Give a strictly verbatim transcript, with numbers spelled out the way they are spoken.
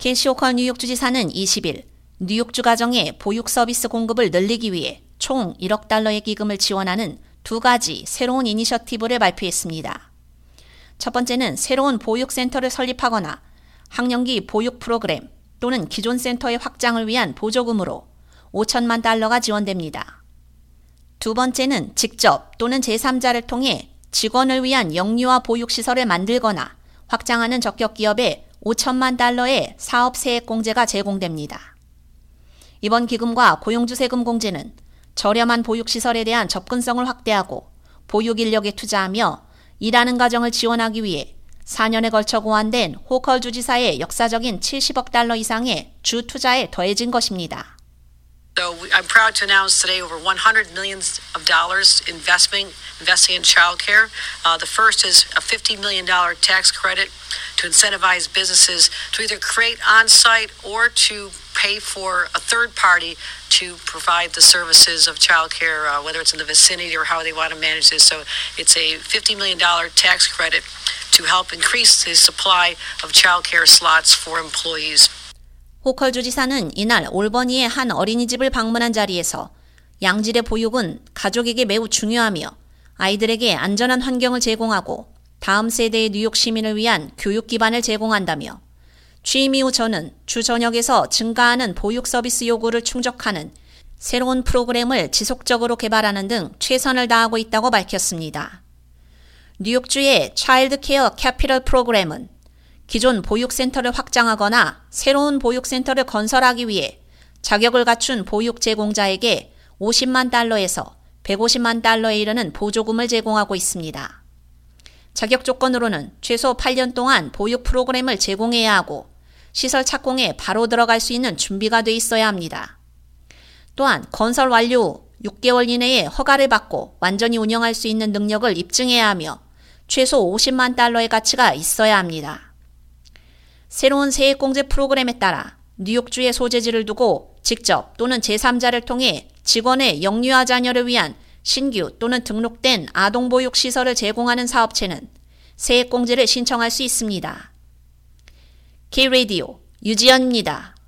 캐시 호컬 뉴욕 주지사는 이십일 뉴욕주 가정의 보육 서비스 공급을 늘리기 위해 총 일억 달러의 기금을 지원하는 두 가지 새로운 이니셔티브를 발표했습니다. 첫 번째는 새로운 보육센터를 설립하거나 학령기 보육 프로그램 또는 기존 센터의 확장을 위한 보조금으로 오천만 달러가 지원됩니다. 두 번째는 직접 또는 제삼자를 통해 직원을 위한 영유아 보육시설을 만들거나 확장하는 적격기업에 오천만 달러의 사업세액공제가 제공됩니다. 이번 기금과 고용주세금 공제는 저렴한 보육시설에 대한 접근성을 확대하고 보육인력에 투자하며 일하는 가정을 지원하기 위해 사 년에 걸쳐 고안된 호컬 주지사의 역사적인 칠십억 달러 이상의 주 투자에 더해진 것입니다. So I'm proud to announce today over one hundred million dollars investing investing in childcare. Uh, the first is a fifty million dollar tax credit to incentivize businesses to either create on-site or to pay for a third party to provide the services of childcare, uh, whether it's in the vicinity or how they want to manage this. So it's a fifty million dollar tax credit to help increase the supply of childcare slots for employees. 호컬 주지사는 이날 올버니의 한 어린이집을 방문한 자리에서 양질의 보육은 가족에게 매우 중요하며 아이들에게 안전한 환경을 제공하고 다음 세대의 뉴욕 시민을 위한 교육 기반을 제공한다며 취임 이후 저는 주 전역에서 증가하는 보육 서비스 요구를 충족하는 새로운 프로그램을 지속적으로 개발하는 등 최선을 다하고 있다고 밝혔습니다. 뉴욕주의 차일드 케어 캐피털 프로그램은 기존 보육센터를 확장하거나 새로운 보육센터를 건설하기 위해 자격을 갖춘 보육 제공자에게 오십만 달러에서 백오십만 달러에 이르는 보조금을 제공하고 있습니다. 자격 조건으로는 최소 팔 년 동안 보육 프로그램을 제공해야 하고 시설 착공에 바로 들어갈 수 있는 준비가 돼 있어야 합니다. 또한 건설 완료 후 육 개월 이내에 허가를 받고 완전히 운영할 수 있는 능력을 입증해야 하며 최소 오십만 달러의 가치가 있어야 합니다. 새로운 세액공제 프로그램에 따라 뉴욕주의 소재지를 두고 직접 또는 제삼자를 통해 직원의 영유아 자녀를 위한 신규 또는 등록된 아동보육시설을 제공하는 사업체는 세액공제를 신청할 수 있습니다. K-radio 유지연입니다.